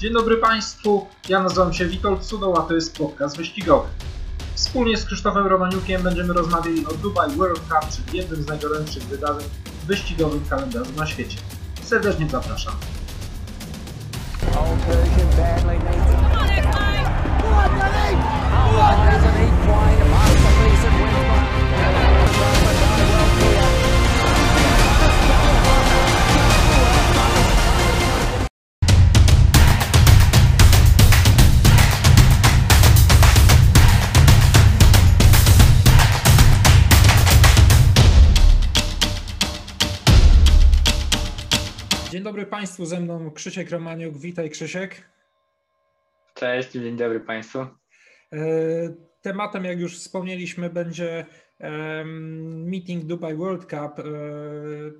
Dzień dobry Państwu, ja nazywam się Witold Sudo, a to jest podcast wyścigowy. Wspólnie z Krzysztofem Romaniukiem będziemy rozmawiali o Dubai World Cup, czyli jednym z najgorętszych wydarzeń wyścigowych kalendarzu na świecie. Serdecznie zapraszam. Dzień dobry Państwu, ze mną Krzysiek Romaniuk. Witaj Krzysiek. Cześć, dzień dobry Państwu. Tematem, jak już wspomnieliśmy, będzie meeting Dubai World Cup.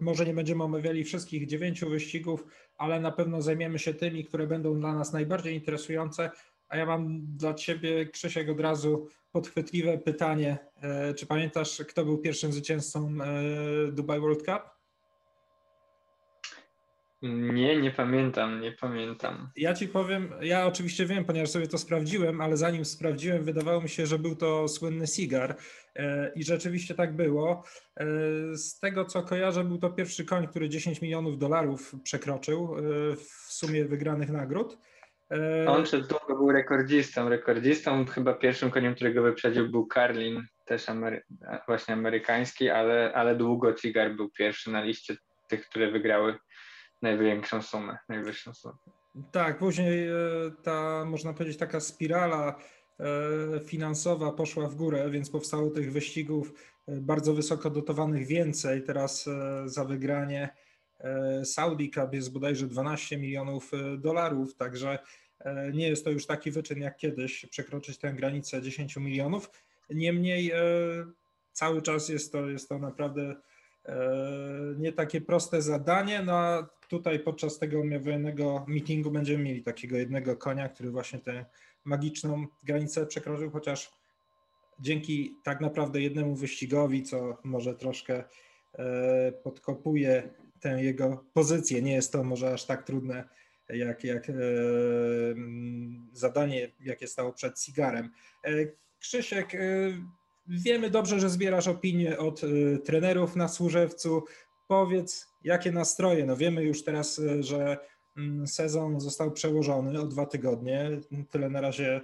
Może nie będziemy omawiali wszystkich 9 wyścigów, ale na pewno zajmiemy się tymi, które będą dla nas najbardziej interesujące. A ja mam dla Ciebie, Krzysiek, od razu podchwytliwe pytanie. Czy pamiętasz, kto był pierwszym zwycięzcą Dubai World Cup? Nie pamiętam. Ja Ci powiem, ja oczywiście wiem, ponieważ sobie to sprawdziłem, ale zanim sprawdziłem, wydawało mi się, że był to słynny Cigar i rzeczywiście tak było. Z tego, co kojarzę, był to pierwszy koń, który $10 milionów przekroczył w sumie wygranych nagród. On przez długo był rekordzistą. Chyba pierwszym koniem, którego wyprzedził, był Carlin, też właśnie amerykański, ale długo Cigar był pierwszy na liście tych, które wygrały najwyższą sumę. Tak, później ta, można powiedzieć, taka spirala finansowa poszła w górę, więc powstało tych wyścigów bardzo wysoko dotowanych więcej. Teraz za wygranie Saudi Cup jest bodajże $12 milionów, także nie jest to już taki wyczyn jak kiedyś, przekroczyć tę granicę $10 milionów. Niemniej cały czas jest to naprawdę nie takie proste zadanie, no a tutaj podczas tego omawianego meetingu będziemy mieli takiego jednego konia, który właśnie tę magiczną granicę przekroczył, chociaż dzięki tak naprawdę jednemu wyścigowi, co może troszkę podkopuje tę jego pozycję. Nie jest to może aż tak trudne jak zadanie, jakie stało przed Cigarem. Krzysiek, wiemy dobrze, że zbierasz opinie od trenerów na Służewcu. Powiedz, jakie nastroje? No wiemy już teraz, że sezon został przełożony o 2 tygodnie. Tyle na razie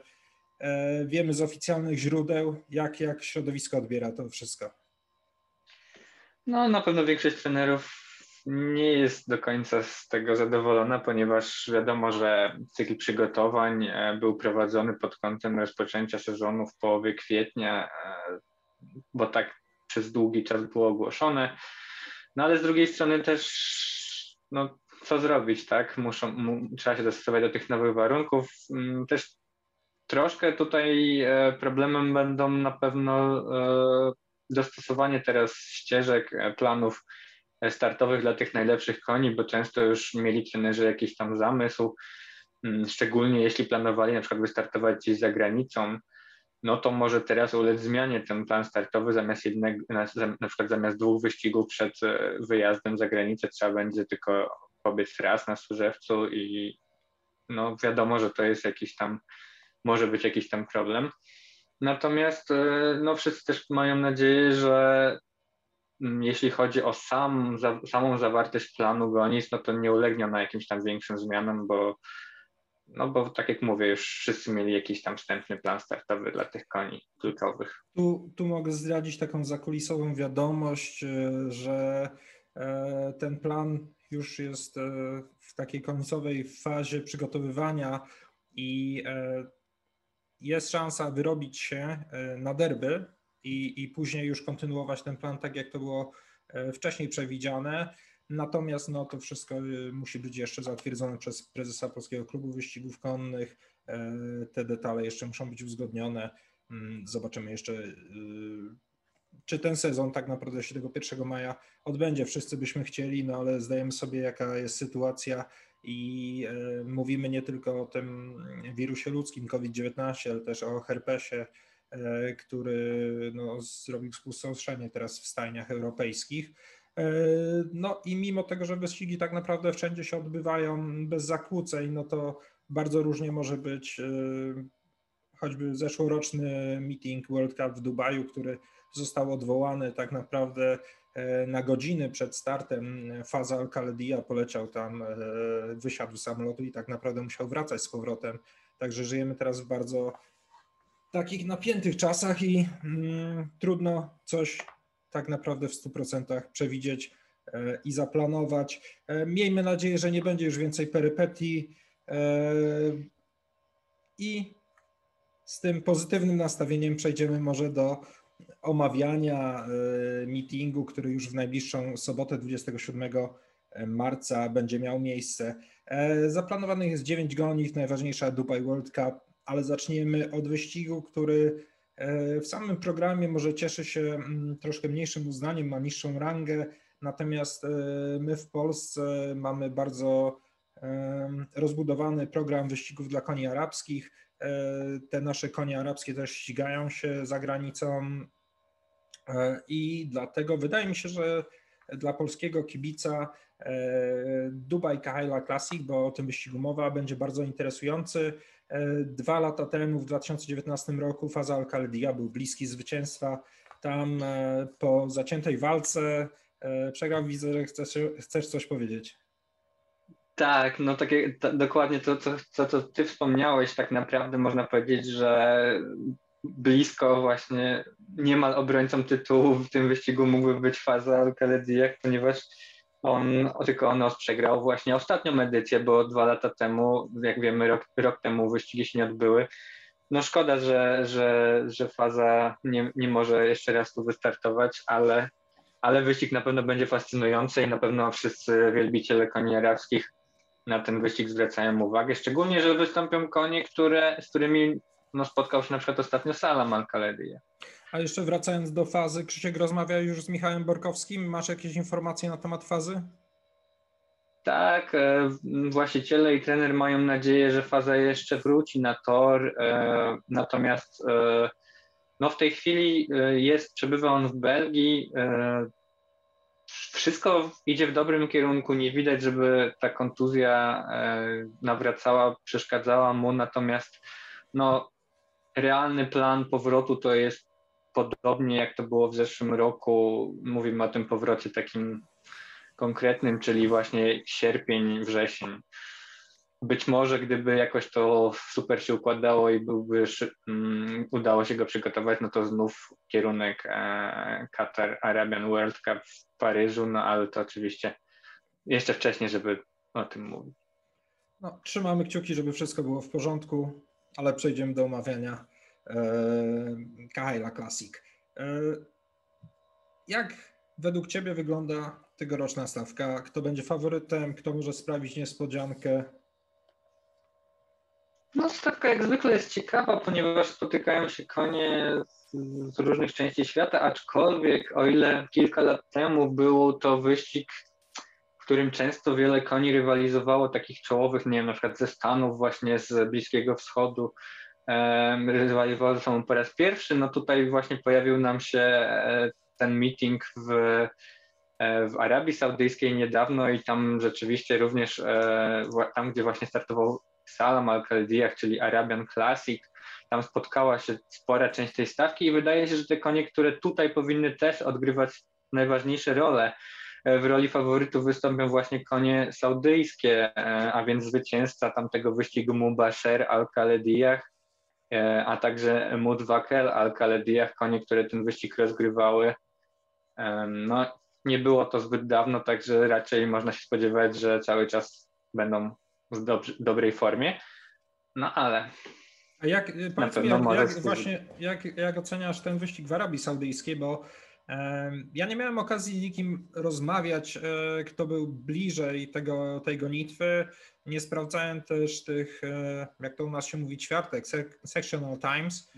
wiemy z oficjalnych źródeł. Jak środowisko odbiera to wszystko? No na pewno większość trenerów nie jest do końca z tego zadowolona, ponieważ wiadomo, że cykl przygotowań był prowadzony pod kątem rozpoczęcia sezonu w połowie kwietnia, bo tak przez długi czas było ogłoszone. No ale z drugiej strony też, no co zrobić, tak? Trzeba się dostosować do tych nowych warunków. Też troszkę tutaj problemem będą na pewno dostosowanie teraz ścieżek, planów startowych dla tych najlepszych koni, bo często już mieli trenerzy jakiś tam zamysł, szczególnie jeśli planowali na przykład wystartować gdzieś za granicą, no to może teraz ulec zmianie ten plan startowy, zamiast dwóch wyścigów przed wyjazdem za granicę trzeba będzie tylko pobiec raz na Służewcu i no wiadomo, że to jest może być jakiś tam problem. Natomiast no wszyscy też mają nadzieję, że jeśli chodzi o samą zawartość planu gonic, no to nie ulegnie ona jakimś tam większym zmianom, bo tak jak mówię, już wszyscy mieli jakiś tam wstępny plan startowy dla tych koni kluczowych. Tu mogę zdradzić taką zakulisową wiadomość, że ten plan już jest w takiej końcowej fazie przygotowywania i jest szansa wyrobić się na derby i później już kontynuować ten plan tak, jak to było wcześniej przewidziane. Natomiast no, to wszystko musi być jeszcze zatwierdzone przez prezesa Polskiego Klubu Wyścigów Konnych. Te detale jeszcze muszą być uzgodnione. Zobaczymy jeszcze, czy ten sezon tak naprawdę się tego 1 maja odbędzie. Wszyscy byśmy chcieli, no ale zdajemy sobie, jaka jest sytuacja i mówimy nie tylko o tym wirusie ludzkim COVID-19, ale też o herpesie, który no, zrobił spustoszenie teraz w stajniach europejskich. No i mimo tego, że wyścigi tak naprawdę wszędzie się odbywają bez zakłóceń, no to bardzo różnie może być, choćby zeszłoroczny meeting World Cup w Dubaju, który został odwołany tak naprawdę na godziny przed startem. Fazza Al Khalediah poleciał tam, wysiadł z samolotu i tak naprawdę musiał wracać z powrotem. Także żyjemy teraz w bardzo takich napiętych czasach i trudno coś tak naprawdę w 100% przewidzieć i zaplanować. Miejmy nadzieję, że nie będzie już więcej perypetii i z tym pozytywnym nastawieniem przejdziemy może do omawiania meetingu, który już w najbliższą sobotę 27 marca będzie miał miejsce. Zaplanowanych jest 9 goni, najważniejsza Dubai World Cup, ale zaczniemy od wyścigu, który w samym programie może cieszy się troszkę mniejszym uznaniem, ma niższą rangę, natomiast my w Polsce mamy bardzo rozbudowany program wyścigów dla koni arabskich. Te nasze konie arabskie też ścigają się za granicą i dlatego wydaje mi się, że dla polskiego kibica Dubai Kahayla Classic, bo o tym wyścigu mowa, będzie bardzo interesujący. 2 lata temu, w 2019 roku, Fazza Al Khalediah był bliski zwycięstwa. Tam po zaciętej walce przegrał. Widzę, że chcesz coś powiedzieć. Tak, no takie, dokładnie to, co ty wspomniałeś, tak naprawdę można powiedzieć, że blisko właśnie niemal obrońcą tytułu w tym wyścigu mógłby być Fazza Al Khalediah, ponieważ on przegrał właśnie ostatnią edycję, bo 2 lata temu, jak wiemy, rok temu wyścigi się nie odbyły. No szkoda, że Fazza nie może jeszcze raz tu wystartować, ale wyścig na pewno będzie fascynujący i na pewno wszyscy wielbiciele koni arabskich na ten wyścig zwracają uwagę, szczególnie, że wystąpią konie, z którymi spotkał się na przykład ostatnio Salam Al Khalediah. A jeszcze wracając do fazy, Krzysiek rozmawia już z Michałem Borkowskim. Masz jakieś informacje na temat fazy? Tak, właściciele i trener mają nadzieję, że faza jeszcze wróci na tor, natomiast w tej chwili przebywa on w Belgii. Wszystko idzie w dobrym kierunku, nie widać, żeby ta kontuzja nawracała, przeszkadzała mu, natomiast realny plan powrotu to jest podobnie jak to było w zeszłym roku. Mówimy o tym powrocie takim konkretnym, czyli właśnie sierpień, wrzesień. Być może gdyby jakoś to super się układało i udało się go przygotować, no to znów kierunek Qatar Arabian World Cup w Paryżu, ale to oczywiście jeszcze wcześniej, żeby o tym mówić. Trzymamy kciuki, żeby wszystko było w porządku. Ale przejdziemy do omawiania Kahayla Classic. Jak według Ciebie wygląda tegoroczna stawka? Kto będzie faworytem? Kto może sprawić niespodziankę? Stawka jak zwykle jest ciekawa, ponieważ spotykają się konie z różnych części świata, aczkolwiek o ile kilka lat temu był to wyścig, w którym często wiele koni rywalizowało, takich czołowych, na przykład ze Stanów, właśnie z Bliskiego Wschodu, rywalizowało ze sobą po raz pierwszy. Tutaj właśnie pojawił nam się ten meeting w Arabii Saudyjskiej niedawno i tam rzeczywiście również, tam gdzie właśnie startował Salam Al Khalediah, czyli Arabian Classic, tam spotkała się spora część tej stawki i wydaje się, że te konie, które tutaj powinny też odgrywać najważniejsze role, w roli faworytów wystąpią właśnie konie saudyjskie, a więc zwycięzca tamtego wyścigu Mubasher Al Khalediyah, a także Mutawakel Al Khalediah, konie, które ten wyścig rozgrywały. Nie było to zbyt dawno, także raczej można się spodziewać, że cały czas będą w dobrej formie. Ale... A jak oceniasz ten wyścig w Arabii Saudyjskiej, bo ja nie miałem okazji z nikim rozmawiać, kto był bliżej tej gonitwy. Nie sprawdzałem też tych, jak to u nas się mówi, ćwiartek, sectional times,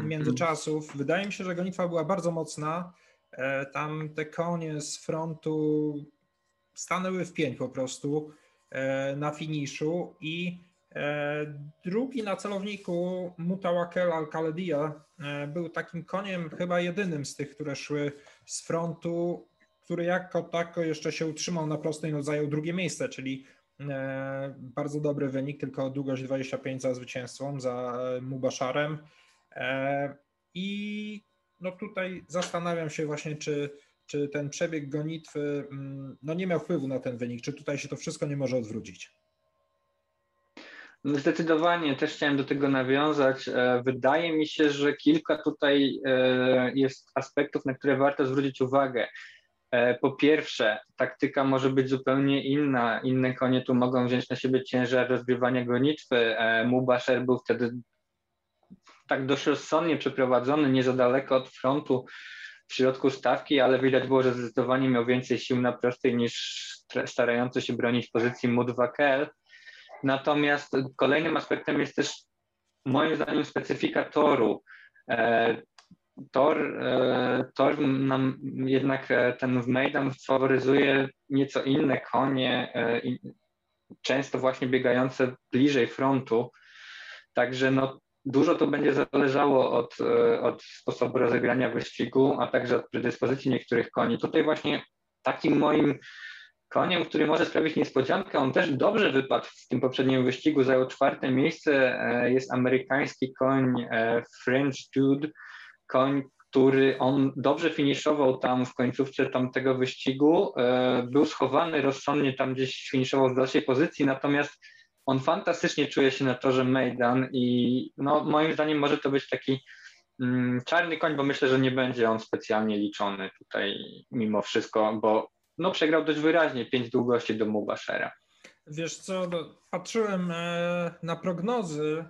międzyczasów. Wydaje mi się, że gonitwa była bardzo mocna. Tam te konie z frontu stanęły w pięć po prostu na finiszu i drugi na celowniku, Mutawakel Al Khalediah, był takim koniem chyba jedynym z tych, które szły z frontu który jako tako jeszcze się utrzymał na prostej, no zajął drugie miejsce, czyli bardzo dobry wynik, tylko długość 25 za zwycięzcą, za Mubasherem. I no tutaj zastanawiam się właśnie, czy ten przebieg gonitwy no nie miał wpływu na ten wynik, czy tutaj się to wszystko nie może odwrócić? Zdecydowanie, też chciałem do tego nawiązać. Wydaje mi się, że kilka tutaj jest aspektów, na które warto zwrócić uwagę. Po pierwsze, taktyka może być zupełnie inna. Inne konie tu mogą wziąć na siebie ciężar rozgrywania gonitwy. Mubasher był wtedy tak dość rozsądnie przeprowadzony, nie za daleko od frontu w środku stawki, ale widać było, że zdecydowanie miał więcej sił na prostej niż starający się bronić pozycji Mutawakel. Natomiast kolejnym aspektem jest też moim zdaniem specyfika toru. Tor nam jednak ten w Meydan faworyzuje nieco inne konie, często właśnie biegające bliżej frontu. Także no, dużo to będzie zależało od sposobu rozegrania wyścigu, a także od predyspozycji niektórych koni. Tutaj właśnie takim moim koniem, który może sprawić niespodziankę, on też dobrze wypadł w tym poprzednim wyścigu, zajął 4. miejsce, jest amerykański koń French Dude, koń, który on dobrze finiszował tam w końcówce tamtego wyścigu, był schowany rozsądnie, tam gdzieś finiszował z dalszej pozycji, natomiast on fantastycznie czuje się na torze Meydan i no, moim zdaniem może to być taki czarny koń, bo myślę, że nie będzie on specjalnie liczony tutaj mimo wszystko, bo no przegrał dość wyraźnie 5 długości do Mubashera. Wiesz co, patrzyłem na prognozy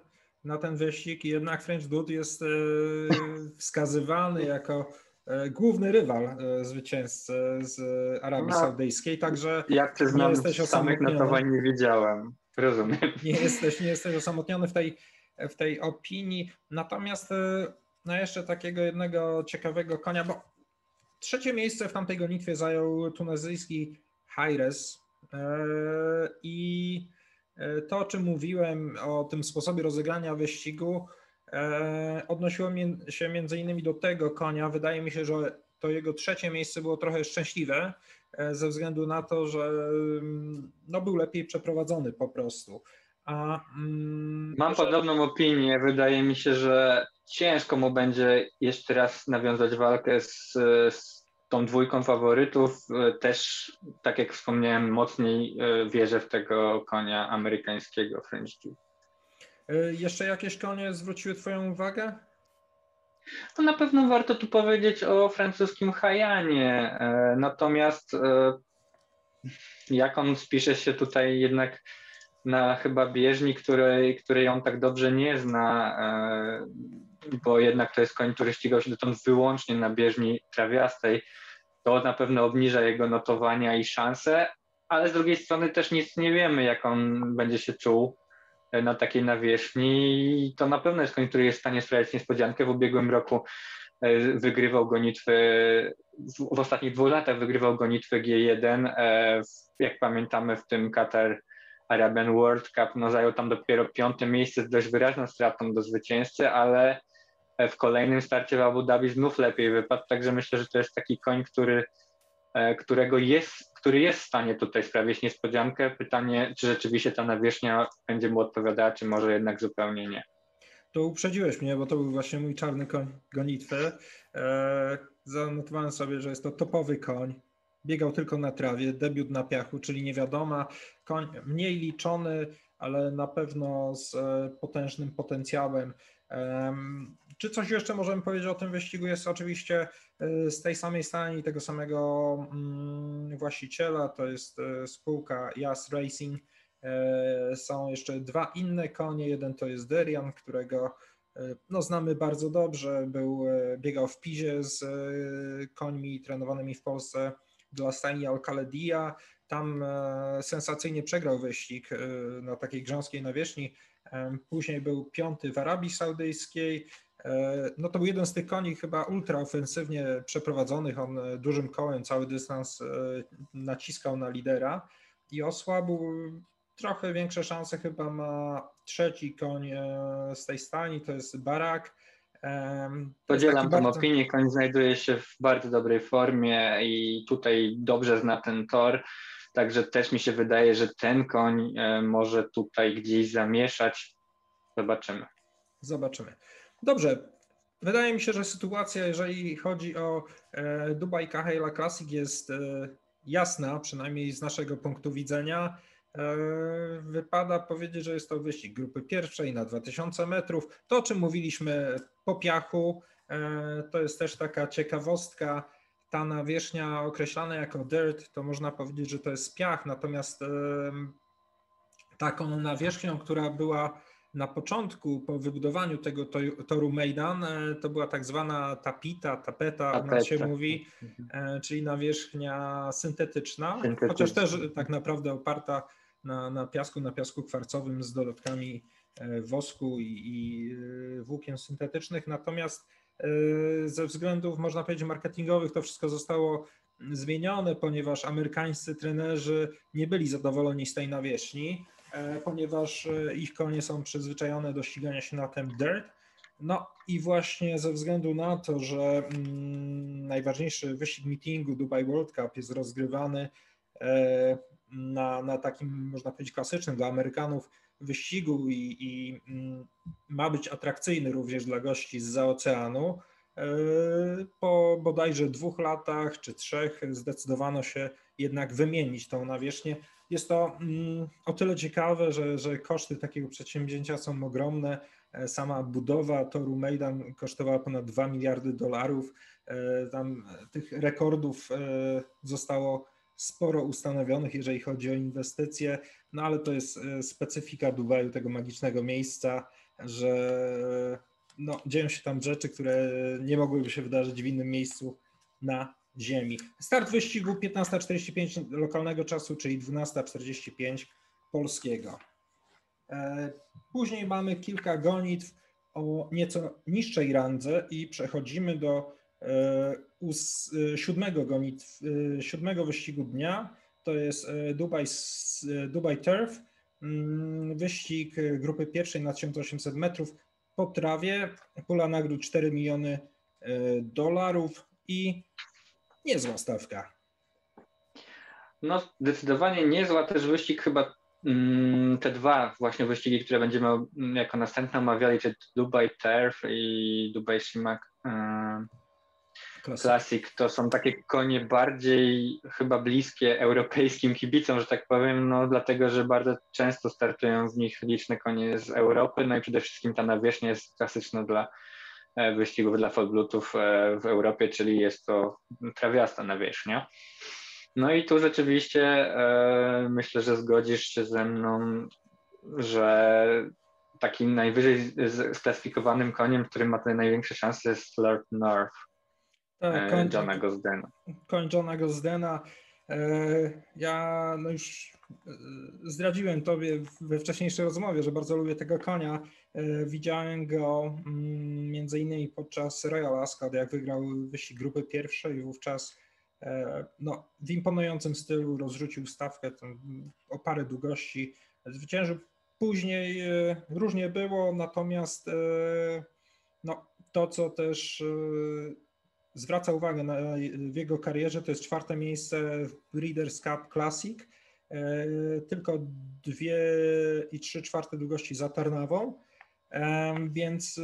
na ten wyścig i jednak French Dude jest wskazywany jako główny rywal zwycięzcy z Arabii Saudyjskiej, także jak nie jesteś osamotniony. Samych notowań nie widziałem, rozumiem. Nie jesteś osamotniony w tej opinii, natomiast no jeszcze takiego jednego ciekawego konia, bo 3. miejsce w tamtej gonitwie zajął tunezyjski Hayres i to, o czym mówiłem, o tym sposobie rozegrania wyścigu, odnosiło się między innymi do tego konia. Wydaje mi się, że to jego 3. miejsce było trochę szczęśliwe ze względu na to, że no, był lepiej przeprowadzony po prostu. Mam podobną opinię. Wydaje mi się, że ciężko mu będzie jeszcze raz nawiązać walkę z tą 2 faworytów. Też, tak jak wspomniałem, mocniej wierzę w tego konia amerykańskiego French Dude. Jeszcze jakieś konie zwróciły twoją uwagę? No na pewno warto tu powiedzieć o francuskim Hayanie. Natomiast jak on spisze się tutaj jednak na chyba bieżni, której on tak dobrze nie zna, bo jednak to jest koń, który ścigał się dotąd wyłącznie na bieżni trawiastej, to na pewno obniża jego notowania i szanse, ale z drugiej strony też nic nie wiemy, jak on będzie się czuł na takiej nawierzchni i to na pewno jest koń, który jest w stanie sprawiać niespodziankę. W ubiegłym roku wygrywał gonitwy, w ostatnich 2 latach wygrywał gonitwy G1, jak pamiętamy w tym Qatar Arabian World Cup, no zajął tam dopiero 5. miejsce z dość wyraźną stratą do zwycięzcy, ale w kolejnym starcie w Abu Dhabi znów lepiej wypadł, także myślę, że to jest taki koń, który jest w stanie tutaj sprawić niespodziankę. Pytanie, czy rzeczywiście ta nawierzchnia będzie mu odpowiadała, czy może jednak zupełnie nie. To uprzedziłeś mnie, bo to był właśnie mój czarny koń gonitwy. Zanotowałem sobie, że jest to topowy koń. Biegał tylko na trawie, debiut na piachu, czyli niewiadoma, koń mniej liczony, ale na pewno z potężnym potencjałem. Czy coś jeszcze możemy powiedzieć o tym wyścigu? Jest oczywiście z tej samej stajni, tego samego właściciela, to jest spółka Yas Racing. Są jeszcze 2 inne konie, jeden to jest Derian, którego no, znamy bardzo dobrze, biegał w Pizie z końmi trenowanymi w Polsce dla Sami Al Khalediah, tam sensacyjnie przegrał wyścig na takiej grząskiej nawierzchni, później był 5. w Arabii Saudyjskiej, no to był jeden z tych koni chyba ultraofensywnie przeprowadzonych, on dużym kołem cały dystans naciskał na lidera i osłabł. Trochę większe szanse chyba ma 3. koń z tej stajni, to jest Barak, Podzielam tą opinię, koń znajduje się w bardzo dobrej formie i tutaj dobrze zna ten tor, także też mi się wydaje, że ten koń może tutaj gdzieś zamieszać. Zobaczymy. Zobaczymy. Dobrze. Wydaje mi się, że sytuacja, jeżeli chodzi o Dubai Kahayla Classic, jest jasna, przynajmniej z naszego punktu widzenia. Wypada powiedzieć, że jest to wyścig grupy pierwszej na 2000 metrów. To, o czym mówiliśmy po piachu, to jest też taka ciekawostka. Ta nawierzchnia określana jako dirt, to można powiedzieć, że to jest piach, natomiast taką nawierzchnią, która była na początku, po wybudowaniu tego toru Meydan, to była tak zwana tapeta, ona się mówi, czyli nawierzchnia syntetyczna, chociaż też tak naprawdę oparta na piasku kwarcowym z dolotkami wosku i włókien syntetycznych. Natomiast ze względów, można powiedzieć, marketingowych to wszystko zostało zmienione, ponieważ amerykańscy trenerzy nie byli zadowoleni z tej nawierzchni, ponieważ ich konie są przyzwyczajone do ścigania się na tym dirt. No i właśnie ze względu na to, że najważniejszy wyścig meetingu Dubai World Cup jest rozgrywany na takim, można powiedzieć, klasycznym dla Amerykanów wyścigu i ma być atrakcyjny również dla gości zza oceanu, po bodajże 2 latach czy 3 zdecydowano się jednak wymienić tą nawierzchnię. Jest to o tyle ciekawe, że koszty takiego przedsięwzięcia są ogromne. Sama budowa toru Meydan kosztowała ponad $2 miliardy. Tam tych rekordów zostało sporo ustanowionych, jeżeli chodzi o inwestycje, no ale to jest specyfika Dubaju, tego magicznego miejsca, że no, dzieją się tam rzeczy, które nie mogłyby się wydarzyć w innym miejscu na ziemi. Start wyścigu 15:45 lokalnego czasu, czyli 12:45 polskiego. Później mamy kilka gonitw o nieco niższej randze i przechodzimy do siódmego wyścigu dnia. To jest Dubai Turf, wyścig grupy pierwszej na 1800 metrów po trawie, pula nagród $4 miliony i niezła stawka. No zdecydowanie niezła też wyścig, chyba te dwa właśnie wyścigi, które będziemy jako następne omawiali, czyli Dubai Turf i Dubai Classic, to są takie konie bardziej chyba bliskie europejskim kibicom, że tak powiem, no dlatego, że bardzo często startują w nich liczne konie z Europy, no i przede wszystkim ta nawierzchnia jest klasyczna dla wyścigów dla folblutów w Europie, czyli jest to trawiasta nawierzchnia. No i tu rzeczywiście myślę, że zgodzisz się ze mną, że takim najwyżej sklasyfikowanym koniem, który ma tutaj największe szanse, jest Lord North, Johna Gosdena. Koń Johna Gosdena. Ja no już zdradziłem Tobie we wcześniejszej rozmowie, że bardzo lubię tego konia. Widziałem go między innymi podczas Royal Ascot, jak wygrał wyścig grupy pierwszej, wówczas no, w imponującym stylu rozrzucił stawkę o parę długości. Zwyciężył później, różnie było, natomiast no, to, co też zwraca uwagę w jego karierze, to jest 4. miejsce w Breeders' Cup Classic, tylko 2,3 długości za Tarnawą, więc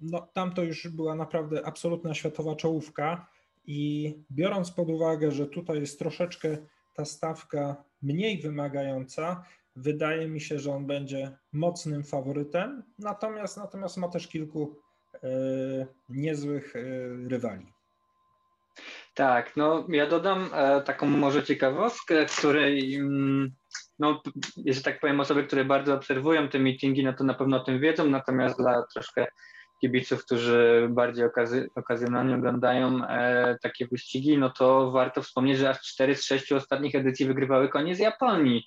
no, tam to już była naprawdę absolutna światowa czołówka i biorąc pod uwagę, że tutaj jest troszeczkę ta stawka mniej wymagająca, wydaje mi się, że on będzie mocnym faworytem, natomiast ma też kilku niezłych rywali. Tak, no ja dodam taką może ciekawostkę, której, no jeżeli tak powiem, osoby, które bardzo obserwują te meetingi, no to na pewno o tym wiedzą, natomiast dla troszkę kibiców, którzy bardziej okazjonalnie oglądają takie wyścigi, no to warto wspomnieć, że aż 4 z 6 ostatnich edycji wygrywały konie z Japonii.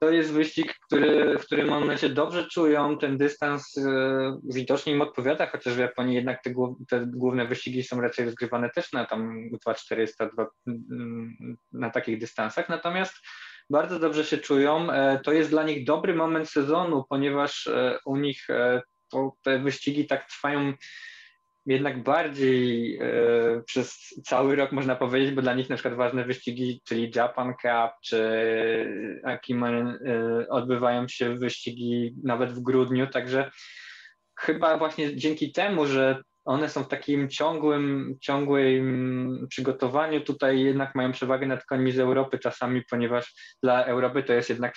To jest wyścig, w którym one się dobrze czują, ten dystans widocznie im odpowiada, chociaż w Japonii jednak te główne wyścigi są raczej rozgrywane też na tam 2400, na takich dystansach, natomiast bardzo dobrze się czują. To jest dla nich dobry moment sezonu, ponieważ u nich te wyścigi tak trwają jednak bardziej przez cały rok, można powiedzieć, bo dla nich na przykład ważne wyścigi, czyli Japan Cup czy Akimen, odbywają się wyścigi nawet w grudniu, także chyba właśnie dzięki temu, że one są w takim ciągłym przygotowaniu, tutaj jednak mają przewagę nad końmi z Europy czasami, ponieważ dla Europy to jest jednak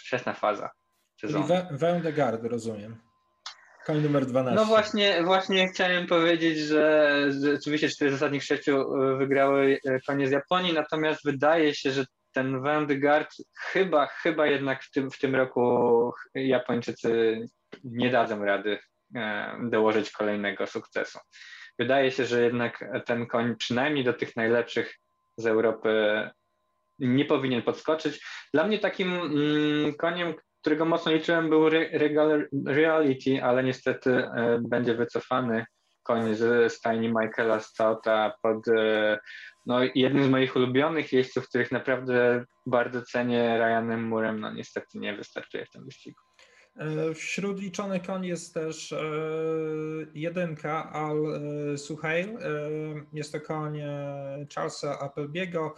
wczesna faza sezonu. Czyli Vin De Garde, rozumiem. Koń numer 12. No właśnie chciałem powiedzieć, że oczywiście 4 z ostatnich 6 wygrały konie z Japonii, natomiast wydaje się, że ten Vin De Garde chyba jednak w tym roku Japończycy nie dadzą rady dołożyć kolejnego sukcesu. Wydaje się, że jednak ten koń przynajmniej do tych najlepszych z Europy nie powinien podskoczyć. Dla mnie takim koniem, którego mocno liczyłem, był Reality, ale niestety będzie wycofany koń z stajni Michaela Stouta pod jednym z moich ulubionych jeźdźców, których naprawdę bardzo cenię, Ryanem Moorem, niestety nie wystarczy w tym wyścigu. Wśród liczonych koń jest też jedynka Al Suhail. Jest to koń Charlesa Appleby'ego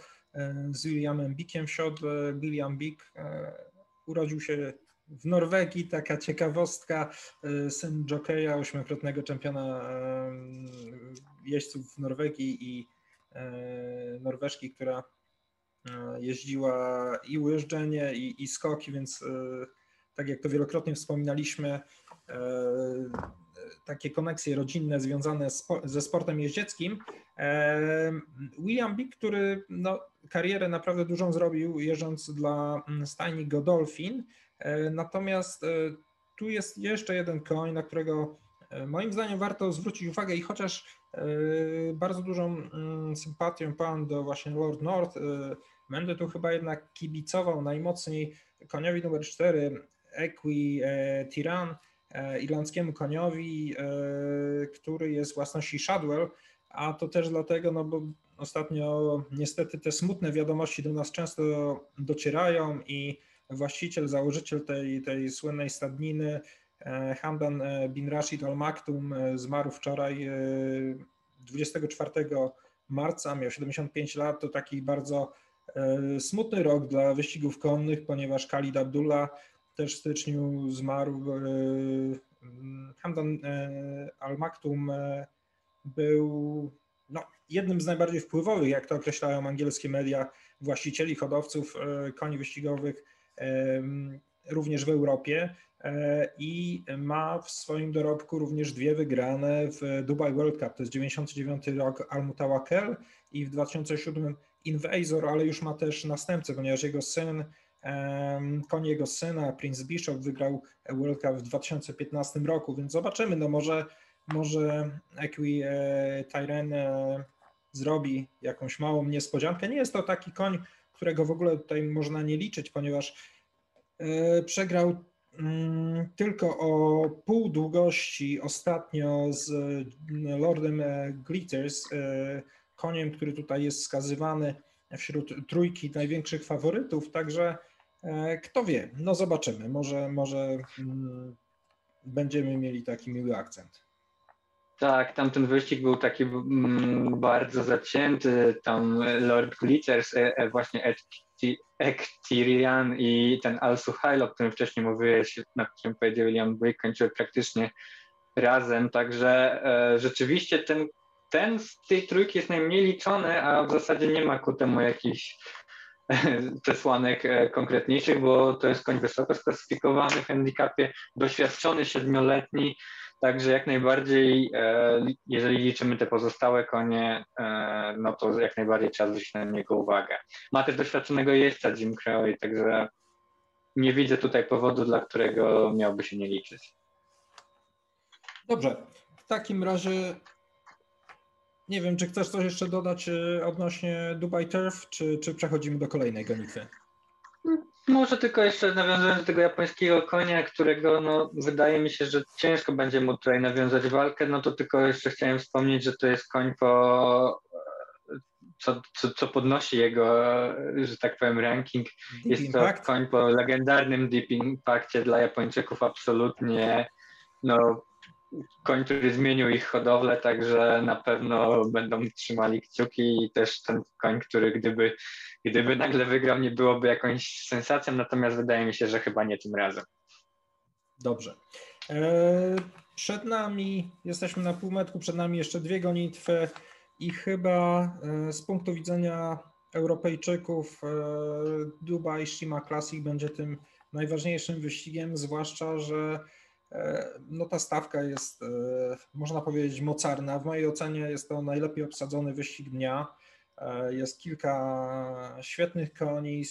z Williamem Bickiem w środku. William Bick urodził się w Norwegii, taka ciekawostka, syn jokeja, 8-krotnego czempiona jeźdźców w Norwegii i Norweżki, która jeździła i ujeżdżenie, i skoki, więc tak jak to wielokrotnie wspominaliśmy, takie koneksje rodzinne związane ze sportem jeździeckim. William Bick, który karierę naprawdę dużą zrobił, jeżdżąc dla stajni Godolphin. Natomiast tu jest jeszcze jeden koń, na którego moim zdaniem warto zwrócić uwagę i chociaż bardzo dużą sympatią pan do właśnie Lord North, będę tu chyba jednak kibicował najmocniej koniowi numer 4, Equi Tiran, irlandzkiemu koniowi, który jest własności Shadwell, a to też dlatego, bo ostatnio niestety te smutne wiadomości do nas często docierają i właściciel, założyciel tej słynnej stadniny, Hamdan bin Rashid Al Maktoum, zmarł wczoraj 24 marca, miał 75 lat, to taki bardzo smutny rok dla wyścigów konnych, ponieważ Khalid Abdullah też w styczniu zmarł. Hamdan Al Maktoum był jednym z najbardziej wpływowych, jak to określają angielskie media, właścicieli, hodowców koni wyścigowych również w Europie i ma w swoim dorobku również 2 wygrane w Dubai World Cup, to jest 99 rok Al-Mutawakel i w 2007 Inwazor, ale już ma też następcę, ponieważ koń jego syna, Prince Bishop, wygrał World Cup w 2015 roku, więc zobaczymy, może Equi Tyren zrobi jakąś małą niespodziankę. Nie jest to taki koń, którego w ogóle tutaj można nie liczyć, ponieważ przegrał tylko o pół długości ostatnio z Lordem Glitters, koniem, który tutaj jest wskazywany wśród trójki największych faworytów, także kto wie, zobaczymy, może będziemy mieli taki miły akcent. Tak, tamten wyścig był taki bardzo zacięty, tam Lord Glitters, właśnie Ektirian i ten Al Suhail, o którym wcześniej mówiłeś, na którym powiedział William Bick, kończyły praktycznie razem, także rzeczywiście ten z tej trójki jest najmniej liczony, a w zasadzie nie ma ku temu jakichś przesłanek konkretniejszych, bo to jest koń wysoko sklasyfikowany w handicapie, doświadczony 7-letni, także jak najbardziej, jeżeli liczymy te pozostałe konie, to jak najbardziej trzeba zwrócić na niego uwagę. Ma też doświadczonego jeźdźca Jim Crowley, także nie widzę tutaj powodu, dla którego miałby się nie liczyć. Dobrze, w takim razie nie wiem, czy chcesz coś jeszcze dodać odnośnie Dubai Turf, czy przechodzimy do kolejnej gonitwy? Może tylko jeszcze nawiązując do tego japońskiego konia, którego wydaje mi się, że ciężko będzie mu tutaj nawiązać walkę, to tylko jeszcze chciałem wspomnieć, że to jest koń co podnosi jego, że tak powiem, ranking. Jest to koń po legendarnym Deep Impactie dla Japończyków absolutnie koń, który zmienił ich hodowlę, także na pewno będą trzymali kciuki i też ten koń, który gdyby nagle wygrał, nie byłoby jakąś sensacją, natomiast wydaje mi się, że chyba nie tym razem. Dobrze. Przed nami, jesteśmy na półmetku, przed nami jeszcze dwie gonitwy i chyba z punktu widzenia Europejczyków Dubai Shima Classic będzie tym najważniejszym wyścigiem, zwłaszcza że no ta stawka jest, można powiedzieć, mocarna. W mojej ocenie jest to najlepiej obsadzony wyścig dnia. Jest kilka świetnych koni,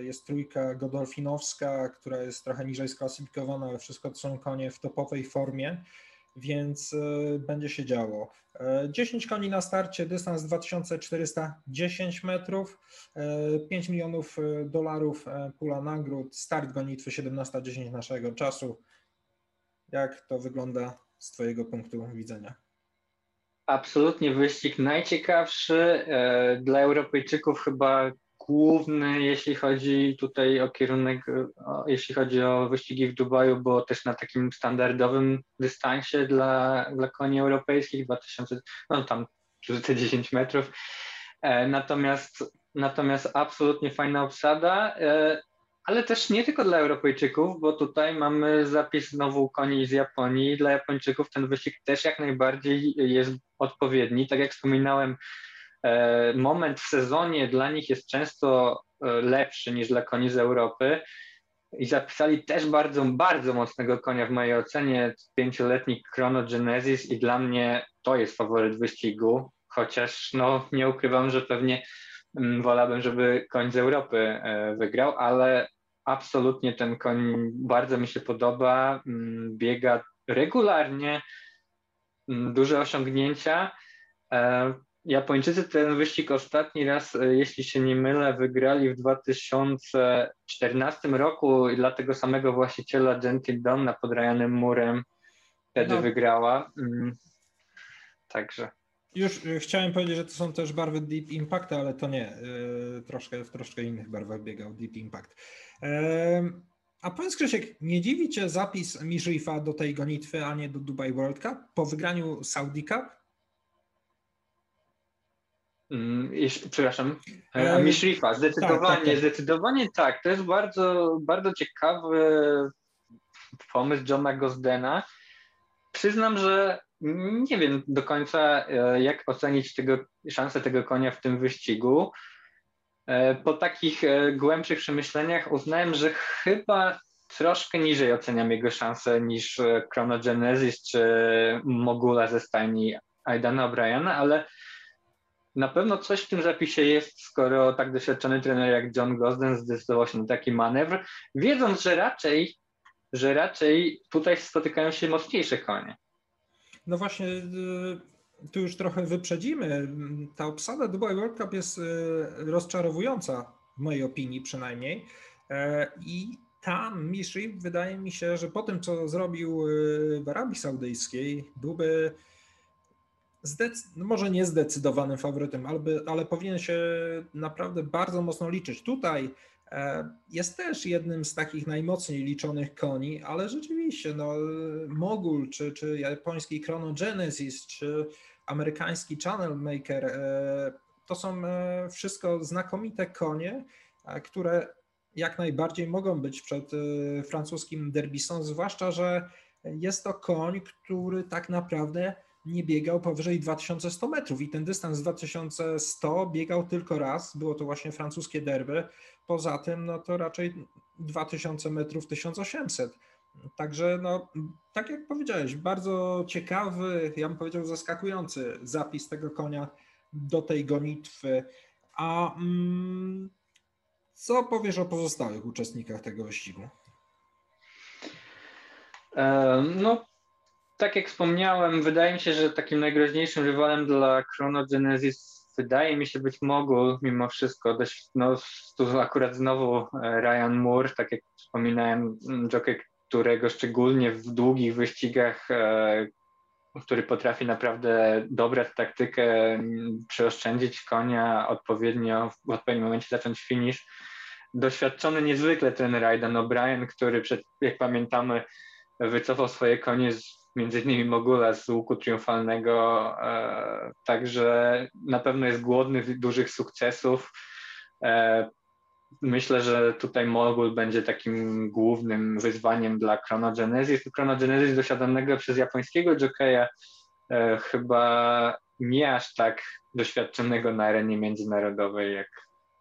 jest trójka godolfinowska, która jest trochę niżej sklasyfikowana, ale wszystko to są konie w topowej formie, więc będzie się działo. 10 koni na starcie, dystans 2410 metrów, $5 milionów pula nagród, start gonitwy 17:10 naszego czasu. Jak to wygląda z twojego punktu widzenia? Absolutnie wyścig najciekawszy dla Europejczyków, chyba główny, jeśli chodzi tutaj o kierunek, jeśli chodzi o wyścigi w Dubaju, bo też na takim standardowym dystansie dla koni europejskich, 2000, no tam te 10 metrów. Natomiast absolutnie fajna obsada, ale też nie tylko dla Europejczyków, bo tutaj mamy zapis znowu koni z Japonii. Dla Japończyków ten wyścig też jak najbardziej jest odpowiedni. Tak jak wspominałem, moment w sezonie dla nich jest często lepszy niż dla koni z Europy i zapisali też bardzo, bardzo mocnego konia w mojej ocenie, 5-letni Chrono Genesis i dla mnie to jest faworyt wyścigu, chociaż no, nie ukrywam, że pewnie wolałbym, żeby koń z Europy wygrał, ale absolutnie ten koń bardzo mi się podoba, biega regularnie, duże osiągnięcia. Japończycy ten wyścig ostatni raz, jeśli się nie mylę, wygrali w 2014 roku i dla tego samego właściciela Gentle Donna pod Ryanem Moorem wtedy wygrała. Także. Już chciałem powiedzieć, że to są też barwy Deep Impact, ale to nie. W troszkę innych barwach biegał Deep Impact. A powiedz, Krzysiek, nie dziwi cię zapis Mishriffa do tej gonitwy, a nie do Dubai World Cup po wygraniu Saudi Cup? Przepraszam, Mishriffa, zdecydowanie tak. To jest bardzo, bardzo ciekawy pomysł Johna Gosdena. Przyznam, że nie wiem do końca, jak ocenić szansę tego konia w tym wyścigu. Po takich głębszych przemyśleniach uznałem, że chyba troszkę niżej oceniam jego szansę niż Chrono Genesis czy Mogula ze stajni Aidana O'Briana, ale na pewno coś w tym zapisie jest, skoro tak doświadczony trener jak John Gosden zdecydował się na taki manewr, wiedząc, że raczej tutaj spotykają się mocniejsze konie. No właśnie, tu już trochę wyprzedzimy. Ta obsada Dubai World Cup jest rozczarowująca, w mojej opinii przynajmniej. I tam Mishriff, wydaje mi się, że po tym, co zrobił w Arabii Saudyjskiej, byłby może nie zdecydowanym faworytem, ale powinien się naprawdę bardzo mocno liczyć. Tutaj jest też jednym z takich najmocniej liczonych koni, ale rzeczywiście no, Mogul, czy japoński Chrono Genesis, czy amerykański Channel Maker, to są wszystko znakomite konie, które jak najbardziej mogą być przed francuskim Derbisson, zwłaszcza że jest to koń, który tak naprawdę nie biegał powyżej 2100 metrów i ten dystans 2100 biegał tylko raz, było to właśnie francuskie derby, poza tym no to raczej 2000 metrów, 1800. Także no, tak jak powiedziałeś, bardzo ciekawy, ja bym powiedział zaskakujący zapis tego konia do tej gonitwy. A co powiesz o pozostałych uczestnikach tego wyścigu? Tak jak wspomniałem, wydaje mi się, że takim najgroźniejszym rywalem dla Chrono Genesis wydaje mi się być Mogul mimo wszystko. Tu akurat znowu Ryan Moore, tak jak wspominałem, jockey, którego szczególnie w długich wyścigach, który potrafi naprawdę dobrać taktykę, przeoszczędzić konia odpowiednio, w odpowiednim momencie zacząć finish. Doświadczony niezwykle trener Aidan O'Brien, który jak pamiętamy wycofał swoje konie z między innymi Mogula z łuku triumfalnego, także na pewno jest głodny dużych sukcesów. Myślę, że tutaj Mogul będzie takim głównym wyzwaniem dla Chrono Genesis. Chrono Genesis dosiadanego przez japońskiego jokeja, chyba nie aż tak doświadczonego na arenie międzynarodowej,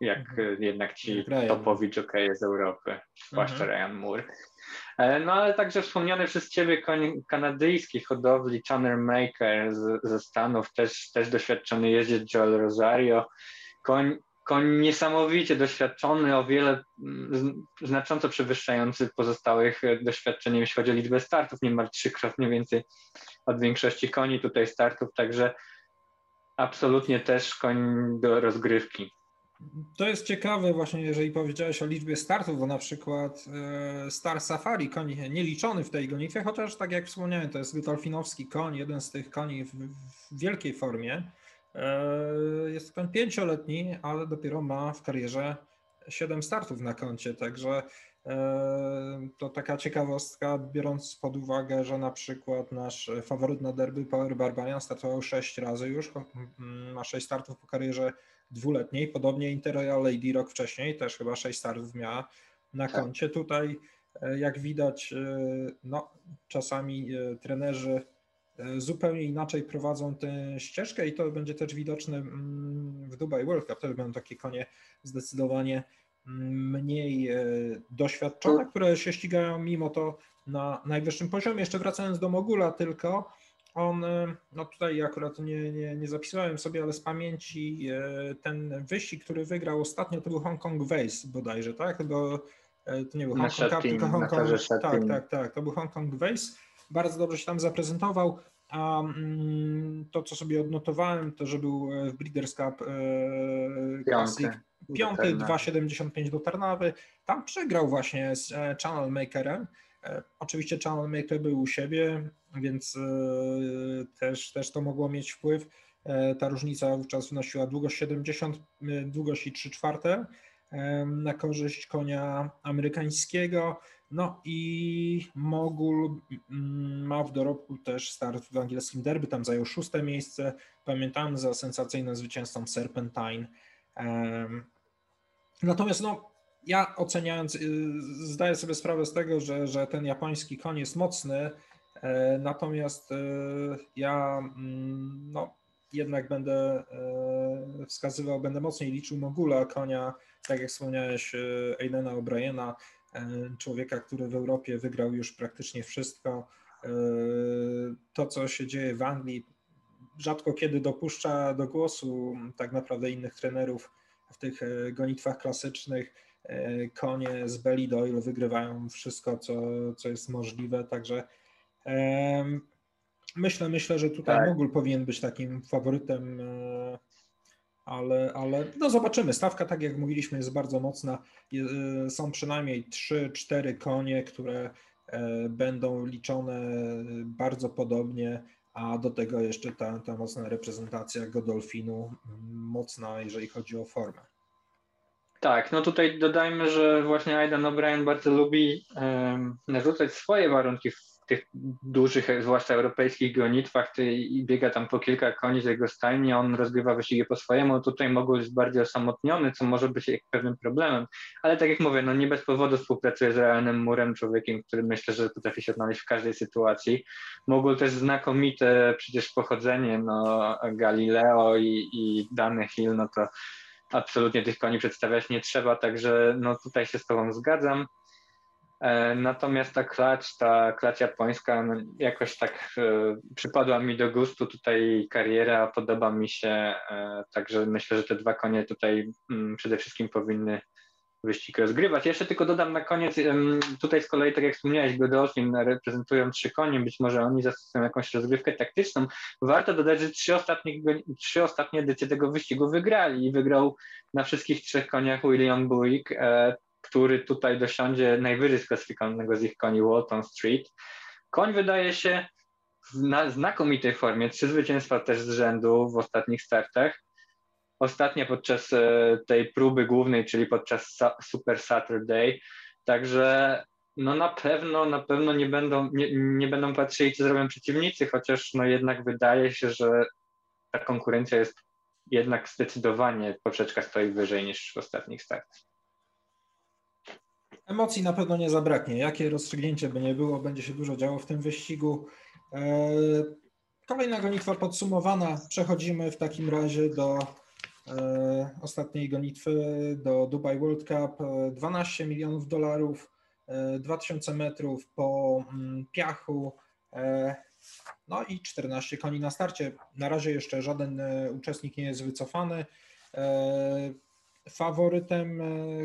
jak jednak ci topowi jokeje z Europy, zwłaszcza Ryan Moore. No ale także wspomniany przez ciebie koń kanadyjskiej hodowli Channel Maker ze Stanów, też doświadczony jeździec Joel Rosario. Koń niesamowicie doświadczony, o wiele znacząco przewyższający pozostałych doświadczenie, jeśli chodzi o liczbę startów, niemal trzykrotnie więcej od większości koni tutaj startów, także absolutnie też koń do rozgrywki. To jest ciekawe właśnie, jeżeli powiedziałeś o liczbie startów, bo na przykład Star Safari, koń nieliczony w tej gonitwie, chociaż tak jak wspomniałem, to jest godolfinowski koń, jeden z tych koni w wielkiej formie. Jest koń 5-letni, ale dopiero ma w karierze 7 startów na koncie, także to taka ciekawostka, biorąc pod uwagę, że na przykład nasz faworyt na derby Power Barbarian startował 6 razy już, ma 6 startów po karierze dwuletniej, podobnie Interior Lady rok wcześniej, też chyba 6 startów miała na koncie. Tutaj jak widać, no, czasami trenerzy zupełnie inaczej prowadzą tę ścieżkę i to będzie też widoczne w Dubai World Cup. Też będą takie konie zdecydowanie mniej doświadczone, które się ścigają mimo to na najwyższym poziomie. Jeszcze wracając do Mogula tylko, on, no tutaj akurat nie zapisałem sobie, ale z pamięci ten wyścig, który wygrał ostatnio, to był Hong Kong Vase bodajże, tak? Bo to nie był Hong Kong Cup, tylko Hong Kong... Tak, to był Hong Kong Vase. Bardzo dobrze się tam zaprezentował, a to, co sobie odnotowałem, to, że był w Breeders' Cup Classic 5, 2,75 do Tarnawy. Tam przegrał właśnie z Channel Makerem. Oczywiście Channel Maker był u siebie, więc też to mogło mieć wpływ. Ta różnica wówczas wynosiła długość 70, długość i 3/4 na korzyść konia amerykańskiego. No i Mogul ma w dorobku też start w angielskim derby, tam zajął 6. miejsce, pamiętam, za sensacyjnym zwycięzcą Serpentine. Natomiast no, ja oceniając, zdaję sobie sprawę z tego, że ten japoński koń jest mocny, natomiast ja no, jednak będę wskazywał, będę mocniej liczył Mogula, konia, tak jak wspomniałeś, Aidana O'Briana, człowieka, który w Europie wygrał już praktycznie wszystko. To, co się dzieje w Anglii, rzadko kiedy dopuszcza do głosu tak naprawdę innych trenerów w tych gonitwach klasycznych. Konie z Belly Doyle wygrywają wszystko, co jest możliwe, także myślę, że tutaj Mogul powinien być takim faworytem, ale no zobaczymy. Stawka, tak jak mówiliśmy, jest bardzo mocna. Są przynajmniej 3-4 konie, które będą liczone bardzo podobnie, a do tego jeszcze ta mocna reprezentacja Godolphinu, mocna jeżeli chodzi o formę. Tak, no tutaj dodajmy, że właśnie Aidan O'Brien bardzo lubi narzucać swoje warunki w tych dużych, zwłaszcza europejskich gonitwach, i biega tam po kilka koni z jego stajni, on rozgrywa wyścigi po swojemu, tutaj Mogul jest bardziej osamotniony, co może być pewnym problemem, ale tak jak mówię, no nie bez powodu współpracuje z Ryanem Moorem, człowiekiem, który myślę, że potrafi się odnaleźć w każdej sytuacji. Mogul też znakomite przecież pochodzenie, no Galileo i Danny Hill, no to absolutnie tych koni przedstawiać nie trzeba, także no tutaj się z tobą zgadzam. Natomiast ta klacz japońska jakoś tak przypadła mi do gustu, tutaj kariera podoba mi się, także myślę, że te dwa konie tutaj przede wszystkim powinny wyścig rozgrywać. Jeszcze tylko dodam na koniec, tutaj z kolei, tak jak wspomniałeś, Godolphin reprezentują 3 konie, być może oni zastosują jakąś rozgrywkę taktyczną. Warto dodać, że 3 ostatnie edycje tego wyścigu wygrali i wygrał na wszystkich 3 koniach William Bick, który tutaj dosiądzie najwyżej sklasyfikowanego z ich koni Walton Street. Koń wydaje się w znakomitej formie, 3 zwycięstwa też z rzędu w ostatnich startach. Ostatnia podczas tej próby głównej, czyli podczas Super Saturday. Także No na pewno nie będą patrzyli, co zrobią przeciwnicy, chociaż no jednak wydaje się, że ta konkurencja jest jednak zdecydowanie, poprzeczka stoi wyżej niż w ostatnich startach. Emocji na pewno nie zabraknie. Jakie rozstrzygnięcie by nie było, będzie się dużo działo w tym wyścigu. Kolejna gonitwa podsumowana. Przechodzimy w takim razie do ostatniej gonitwy, do Dubai World Cup. $12 milionów, 2000 metrów po piachu, no i 14 koni na starcie. Na razie jeszcze żaden uczestnik nie jest wycofany. Faworytem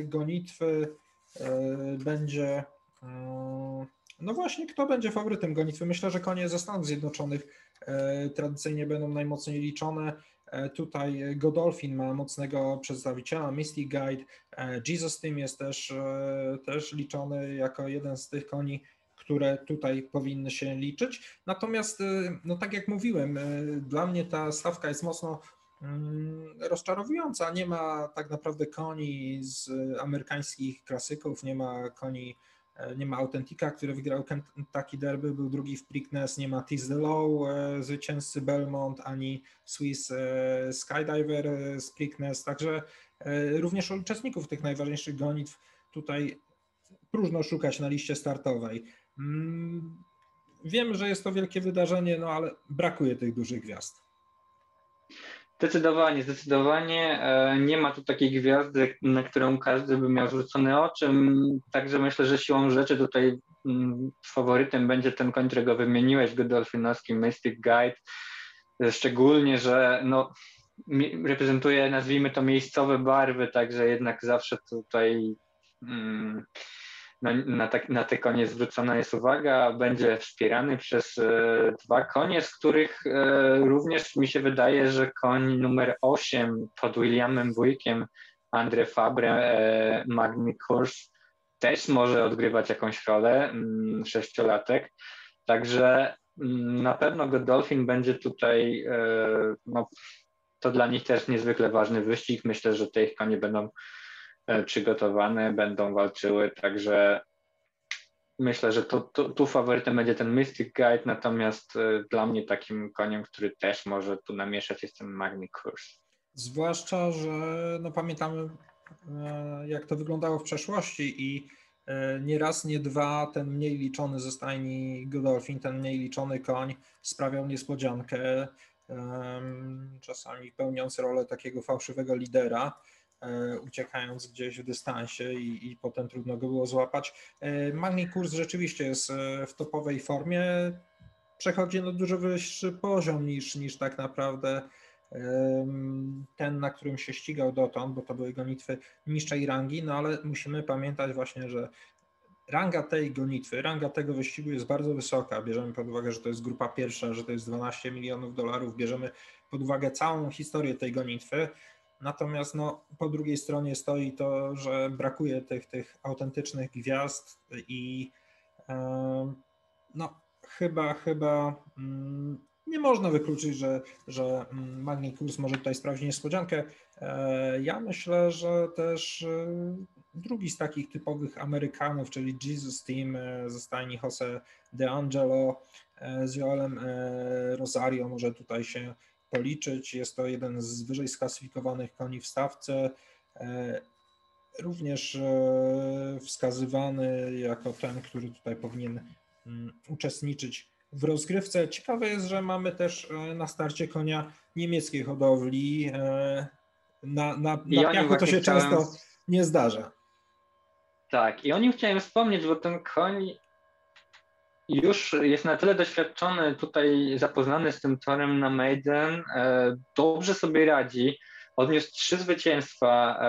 gonitwy będzie, no właśnie, kto będzie faworytem gonitwy? Myślę, że konie ze Stanów Zjednoczonych tradycyjnie będą najmocniej liczone. Tutaj Godolphin ma mocnego przedstawiciela, Mystic Guide, Jesus Team jest też liczony jako jeden z tych koni, które tutaj powinny się liczyć. Natomiast, no tak jak mówiłem, dla mnie ta stawka jest mocno rozczarowująca. Nie ma tak naprawdę koni z amerykańskich klasyków, nie ma koni, nie ma Authentica, który wygrał Kentucky Derby, był drugi w Preakness, nie ma Tisdale, zwycięzcy Belmont, ani Swiss Skydiver z Preakness, także również uczestników tych najważniejszych gonitw tutaj próżno szukać na liście startowej. Wiem, że jest to wielkie wydarzenie, no ale brakuje tych dużych gwiazd. Zdecydowanie nie ma tu takiej gwiazdy, na którą każdy by miał zwrócone oczy, także myślę, że siłą rzeczy tutaj faworytem będzie ten koń, którego wymieniłeś, godolfinowski Mystic Guide, szczególnie, że no, reprezentuje, nazwijmy to, miejscowe barwy, także jednak zawsze tutaj na te konie zwrócona jest uwaga, będzie wspierany przez dwa konie, z których również mi się wydaje, że koń numer 8 pod Williamem Bickiem, André Fabre, Magny Course też może odgrywać jakąś rolę, sześciolatek, także na pewno Godolphin będzie tutaj, no, to dla nich też niezwykle ważny wyścig, myślę, że te ich konie będą przygotowane, będą walczyły, także myślę, że tu faworytem będzie ten Mystic Guide, natomiast dla mnie takim koniem, który też może tu namieszać, jest ten Magny Course. Zwłaszcza, że no pamiętamy, jak to wyglądało w przeszłości i nie raz, nie dwa ten mniej liczony ze stajni Godolphin, ten mniej liczony koń sprawiał niespodziankę, czasami pełniąc rolę takiego fałszywego lidera, uciekając gdzieś w dystansie i potem trudno go było złapać. Magny Course rzeczywiście jest w topowej formie, przechodzi na dużo wyższy poziom niż tak naprawdę ten, na którym się ścigał dotąd, bo to były gonitwy niższej rangi, no ale musimy pamiętać właśnie, że ranga tej gonitwy, ranga tego wyścigu jest bardzo wysoka. Bierzemy pod uwagę, że to jest grupa pierwsza, że to jest $12 milionów, bierzemy pod uwagę całą historię tej gonitwy. Natomiast no, po drugiej stronie stoi to, że brakuje tych autentycznych gwiazd i no, chyba nie można wykluczyć, że Magny Course może tutaj sprawdzić niespodziankę. Ja myślę, że też drugi z takich typowych Amerykanów, czyli Jesus Team ze stajni Jose De Angelo z Joelem Rosario może tutaj się policzyć. Jest to jeden z wyżej sklasyfikowanych koni w stawce, również wskazywany jako ten, który tutaj powinien uczestniczyć w rozgrywce. Ciekawe jest, że mamy też na starcie konia niemieckiej hodowli. Na piachu to się często nie zdarza. Tak, i o nim chciałem wspomnieć, bo ten koń już jest na tyle doświadczony, tutaj zapoznany z tym torem na Meydan, dobrze sobie radzi. Odniósł 3 zwycięstwa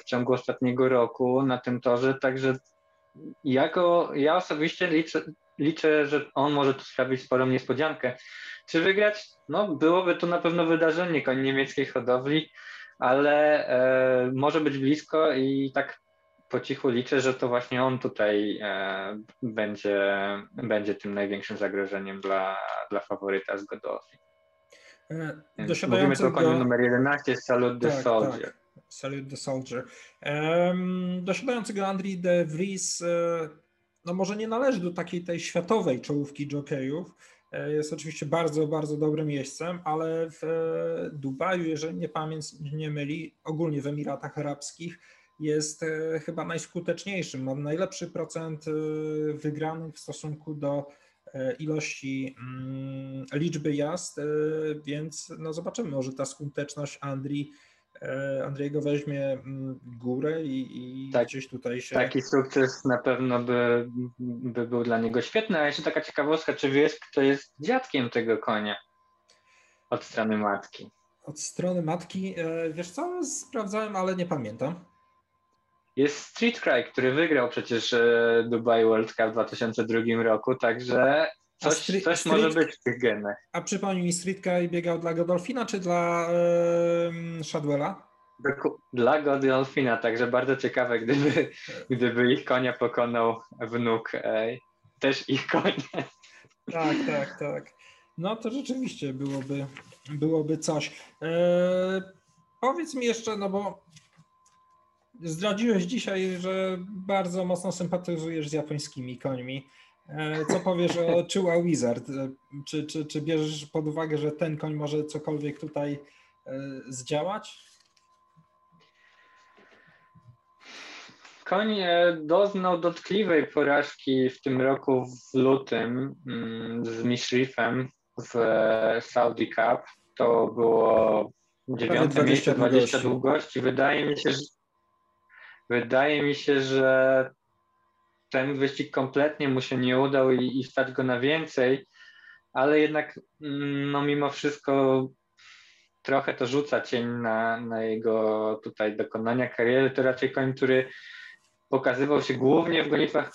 w ciągu ostatniego roku na tym torze, także ja osobiście liczę, że on może tu sprawić sporą niespodziankę. Czy wygrać? No, byłoby to na pewno wydarzenie, koń niemieckiej hodowli, ale może być blisko i tak po cichu liczę, że to właśnie on tutaj będzie tym największym zagrożeniem dla faworyta z Godolphin. Mówimy tu o koniu numer 11, Salut the Soldier. Tak. Salut the Soldier. Dosiadający go Andri de Vries no może nie należy do takiej tej światowej czołówki jokejów. Jest oczywiście bardzo, bardzo dobrym jeźdźcem, ale w Dubaju, jeżeli mnie pamięć nie myli, ogólnie w Emiratach Arabskich jest chyba najskuteczniejszym. Ma najlepszy procent wygranych w stosunku do ilości, liczby jazd, więc no zobaczymy, może ta skuteczność Andriego weźmie górę i tak, gdzieś tutaj się... Taki sukces na pewno by był dla niego świetny, a jeszcze taka ciekawostka, czy wiesz, kto jest dziadkiem tego konia od strony matki? Od strony matki, wiesz co, sprawdzałem, ale nie pamiętam. Jest Street Cry, który wygrał przecież Dubai World Cup w 2002 roku, także coś może być w tych genach. A przypomnij mi, Street Cry biegał dla Godolphina czy dla Shadwella? Dla Godolphina, także bardzo ciekawe, gdyby ich konia pokonał wnuk, też ich konia. Tak, tak, tak. No to rzeczywiście byłoby coś. Powiedz mi jeszcze, no bo zdradziłeś dzisiaj, że bardzo mocno sympatyzujesz z japońskimi końmi. Co powiesz o Chua Wizard? Czy bierzesz pod uwagę, że ten koń może cokolwiek tutaj zdziałać? Koń doznał dotkliwej porażki w tym roku w lutym z Mishriffem w Saudi Cup. To było 9 miejsce, 20 długości. Wydaje mi się, że ten wyścig kompletnie mu się nie udał i stać go na więcej, ale jednak no mimo wszystko trochę to rzuca cień na jego tutaj dokonania kariery. To raczej koń, który pokazywał się głównie w gonitwach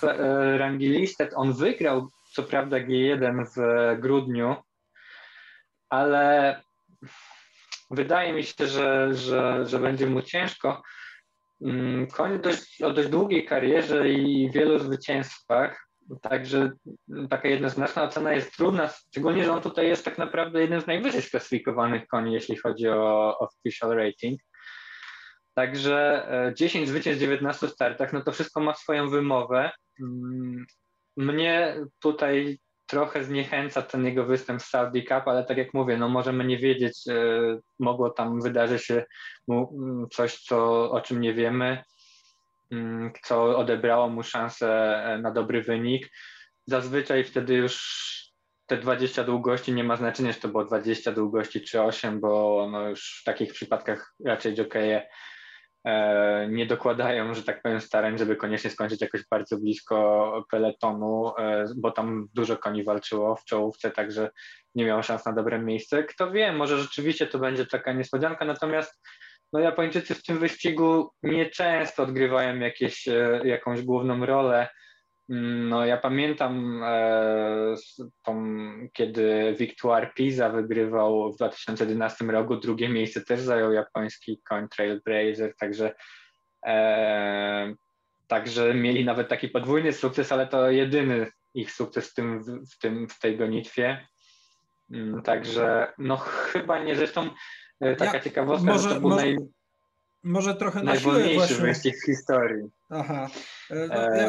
rangi listed. On wygrał co prawda G1 w grudniu, ale wydaje mi się, że będzie mu ciężko. Koń o dość długiej karierze i wielu zwycięstwach, także taka jednoznaczna ocena jest trudna, szczególnie, że on tutaj jest tak naprawdę jednym z najwyżej sklasyfikowanych koni, jeśli chodzi o official rating. Także 10 zwycięstw w 19 startach, no to wszystko ma swoją wymowę. Mnie tutaj trochę zniechęca ten jego występ w Saudi Cup, ale tak jak mówię, no możemy nie wiedzieć, mogło tam wydarzyć się coś, o czym nie wiemy, co odebrało mu szansę na dobry wynik. Zazwyczaj wtedy już te 20 długości nie ma znaczenia, czy to było 20 długości czy 8, bo no już w takich przypadkach raczej jockeye nie dokładają, że tak powiem, starań, żeby koniecznie skończyć jakoś bardzo blisko peletonu, bo tam dużo koni walczyło w czołówce, także nie miało szans na dobre miejsce. Kto wie, może rzeczywiście to będzie taka niespodzianka, natomiast no Japończycy w tym wyścigu nieczęsto odgrywają jakąś główną rolę. No ja pamiętam, kiedy Victoire Pisa wygrywał w 2011 roku, drugie miejsce też zajął japoński koń Trailblazer, także mieli nawet taki podwójny sukces, ale to jedyny ich sukces w tej gonitwie. Także no chyba nie, zresztą taka ciekawostka, że to był może trochę na siłę właśnie w historii. Aha.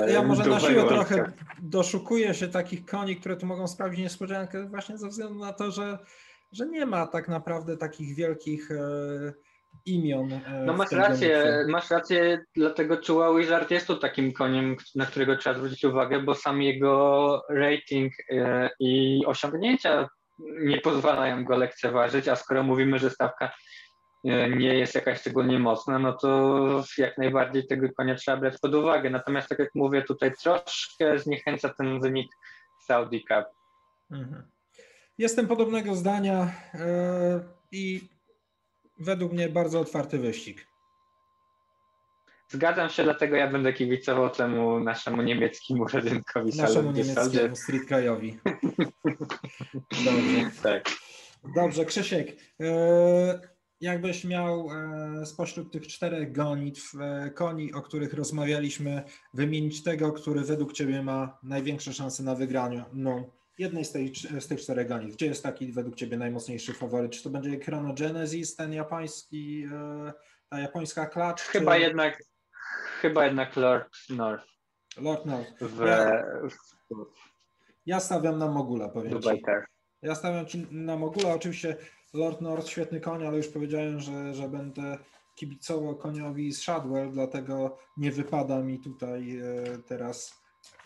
Ja może na siłę trochę doszukuję się takich koni, które tu mogą sprawić niespodziankę właśnie ze względu na to, że nie ma tak naprawdę takich wielkich imion. No masz rację, dlatego Chua Wizard jest to takim koniem, na którego trzeba zwrócić uwagę, bo sam jego rating i osiągnięcia nie pozwalają go lekceważyć, a skoro mówimy, że stawka nie jest jakaś szczególnie mocna, no to jak najbardziej tego konia trzeba brać pod uwagę. Natomiast tak jak mówię, tutaj troszkę zniechęca ten wynik Saudi Cup. Jestem podobnego zdania i według mnie bardzo otwarty wyścig. Zgadzam się, dlatego ja będę kibicował temu naszemu niemieckiemu rodynkowi. Naszemu niemieckiemu Street Krajowi. Dobrze. Tak. Dobrze, Krzysiek. Jakbyś miał spośród tych 4 gonitw koni, o których rozmawialiśmy, wymienić tego, który według Ciebie ma największe szanse na wygranie jednej z tych 4 gonitw. Gdzie jest taki według Ciebie najmocniejszy faworyt? Czy to będzie Chrono Genesis, ten japoński, ta japońska klacz? Chyba jednak Lord North. Lord North. Ja stawiam na Mogula, powiem ci. Ja stawiam na Mogula. Oczywiście Lord North świetny koń, ale już powiedziałem, że będę kibicował koniowi z Shadwell, dlatego nie wypada mi tutaj teraz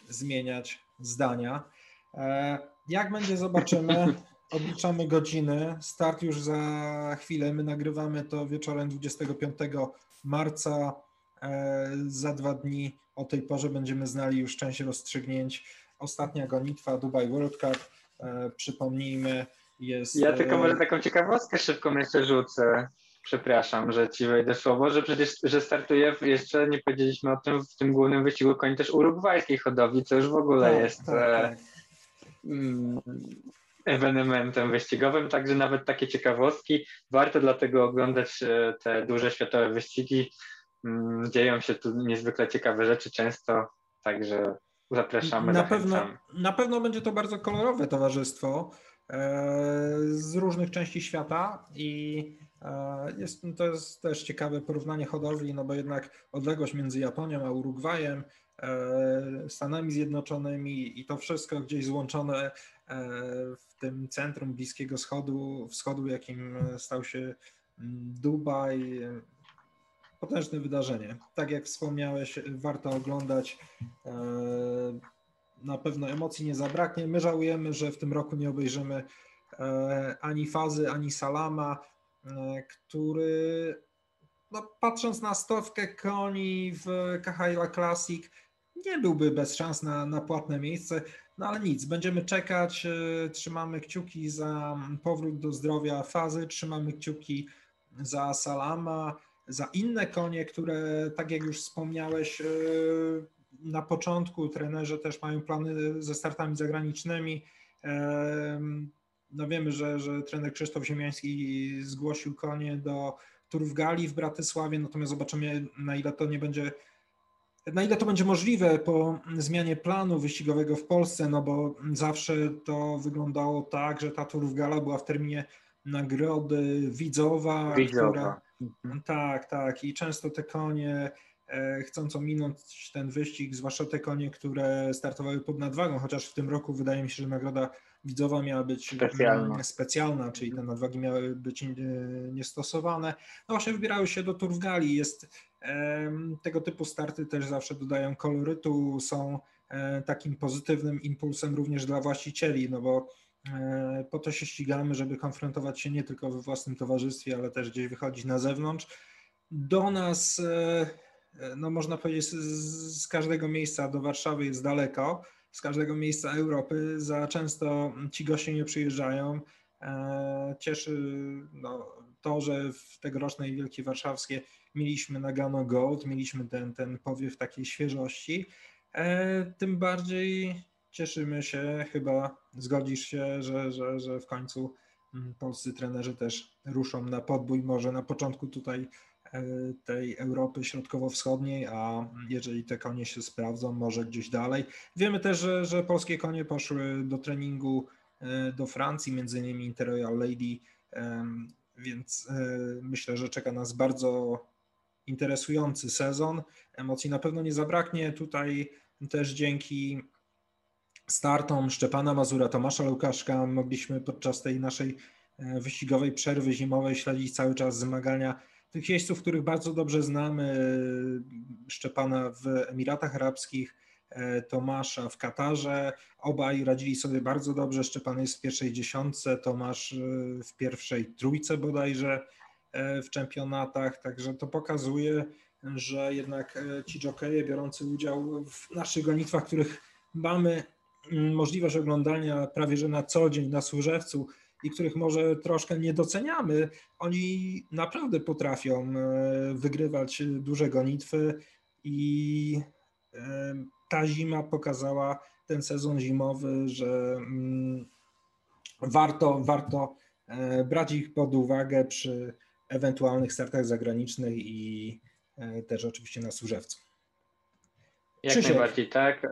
zmieniać zdania. Jak będzie, zobaczymy. Obliczamy godziny. Start już za chwilę. My nagrywamy to wieczorem 25 marca. Za 2 dni o tej porze będziemy znali już część rozstrzygnięć. Ostatnia gonitwa Dubai World Cup. Przypomnijmy, jest... Ja tylko może taką ciekawostkę szybką jeszcze rzucę. Przepraszam, że ci wejdę w słowo, że przecież że startuje, jeszcze nie powiedzieliśmy o tym, w tym głównym wyścigu koń też urugwajskiej hodowli, co już w ogóle jest ewenementem wyścigowym, także nawet takie ciekawostki. Warto dlatego oglądać te duże światowe wyścigi. Dzieją się tu niezwykle ciekawe rzeczy często, także zapraszamy. Na pewno będzie to bardzo kolorowe towarzystwo z różnych części świata i to jest też ciekawe porównanie hodowli, no bo jednak odległość między Japonią a Urugwajem, Stanami Zjednoczonymi i to wszystko gdzieś złączone w tym centrum Bliskiego Wschodu, jakim stał się Dubaj. Potężne wydarzenie. Tak jak wspomniałeś, warto oglądać. Na pewno emocji nie zabraknie. My żałujemy, że w tym roku nie obejrzymy ani Fazzy, ani Salama, który patrząc na stawkę koni w Kahayla Classic nie byłby bez szans na płatne miejsce, no ale nic, będziemy czekać, trzymamy kciuki za powrót do zdrowia Fazzy, trzymamy kciuki za Salama, za inne konie, które tak jak już wspomniałeś na początku, trenerzy też mają plany ze startami zagranicznymi. No wiemy, że trener Krzysztof Ziemiański zgłosił konie do Turfgali w Bratysławie, natomiast zobaczymy, na ile to będzie możliwe po zmianie planu wyścigowego w Polsce, no bo zawsze to wyglądało tak, że ta Turfgala była w terminie nagrody Widzowa. Tak i często te konie chcąc ominąć ten wyścig, zwłaszcza te konie, które startowały pod nadwagą, chociaż w tym roku wydaje mi się, że nagroda Widzowa miała być specjalna, czyli te nadwagi miały być niestosowane. No właśnie wybierały się do Turfgali. Tego typu starty też zawsze dodają kolorytu, są takim pozytywnym impulsem również dla właścicieli, no bo po to się ścigamy, żeby konfrontować się nie tylko we własnym towarzystwie, ale też gdzieś wychodzić na zewnątrz. Do nas, no można powiedzieć, z każdego miejsca do Warszawy jest daleko, z każdego miejsca Europy, za często ci goście nie przyjeżdżają. Cieszy to, że w tegorocznej Wielkiej Warszawskiej mieliśmy Nagano Gold, mieliśmy ten powiew takiej świeżości. Tym bardziej cieszymy się, chyba zgodzisz się, że w końcu polscy trenerzy też ruszą na podbój, może na początku tutaj tej Europy Środkowo-Wschodniej, a jeżeli te konie się sprawdzą, może gdzieś dalej. Wiemy też, że polskie konie poszły do treningu do Francji, między innymi Interroyal Lady, więc myślę, że czeka nas bardzo interesujący sezon. Emocji na pewno nie zabraknie. Tutaj też dzięki startom Szczepana Mazura, Tomasza Łukaszka mogliśmy podczas tej naszej wyścigowej przerwy zimowej śledzić cały czas zmagania tych jeźdźców, których bardzo dobrze znamy, Szczepana w Emiratach Arabskich, Tomasza w Katarze, obaj radzili sobie bardzo dobrze, Szczepan jest w pierwszej 10, Tomasz w pierwszej 3 bodajże w czempionatach, także to pokazuje, że jednak ci jokeje biorący udział w naszych gonitwach, których mamy możliwość oglądania prawie że na co dzień na Służewcu, i których może troszkę nie doceniamy, oni naprawdę potrafią wygrywać duże gonitwy i ta zima pokazała, ten sezon zimowy, że warto brać ich pod uwagę przy ewentualnych startach zagranicznych i też oczywiście na Służewcu. Jak najbardziej tak,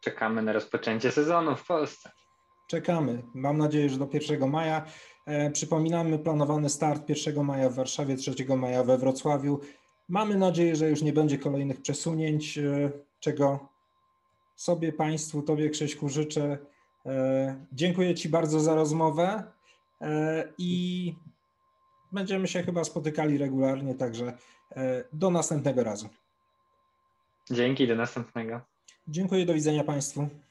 czekamy na rozpoczęcie sezonu w Polsce. Czekamy. Mam nadzieję, że do 1 maja. Przypominamy planowany start 1 maja w Warszawie, 3 maja we Wrocławiu. Mamy nadzieję, że już nie będzie kolejnych przesunięć, czego sobie, Państwu, Tobie, Krzyśku, życzę. Dziękuję Ci bardzo za rozmowę i będziemy się chyba spotykali regularnie, także do następnego razu. Dzięki, do następnego. Dziękuję, do widzenia Państwu.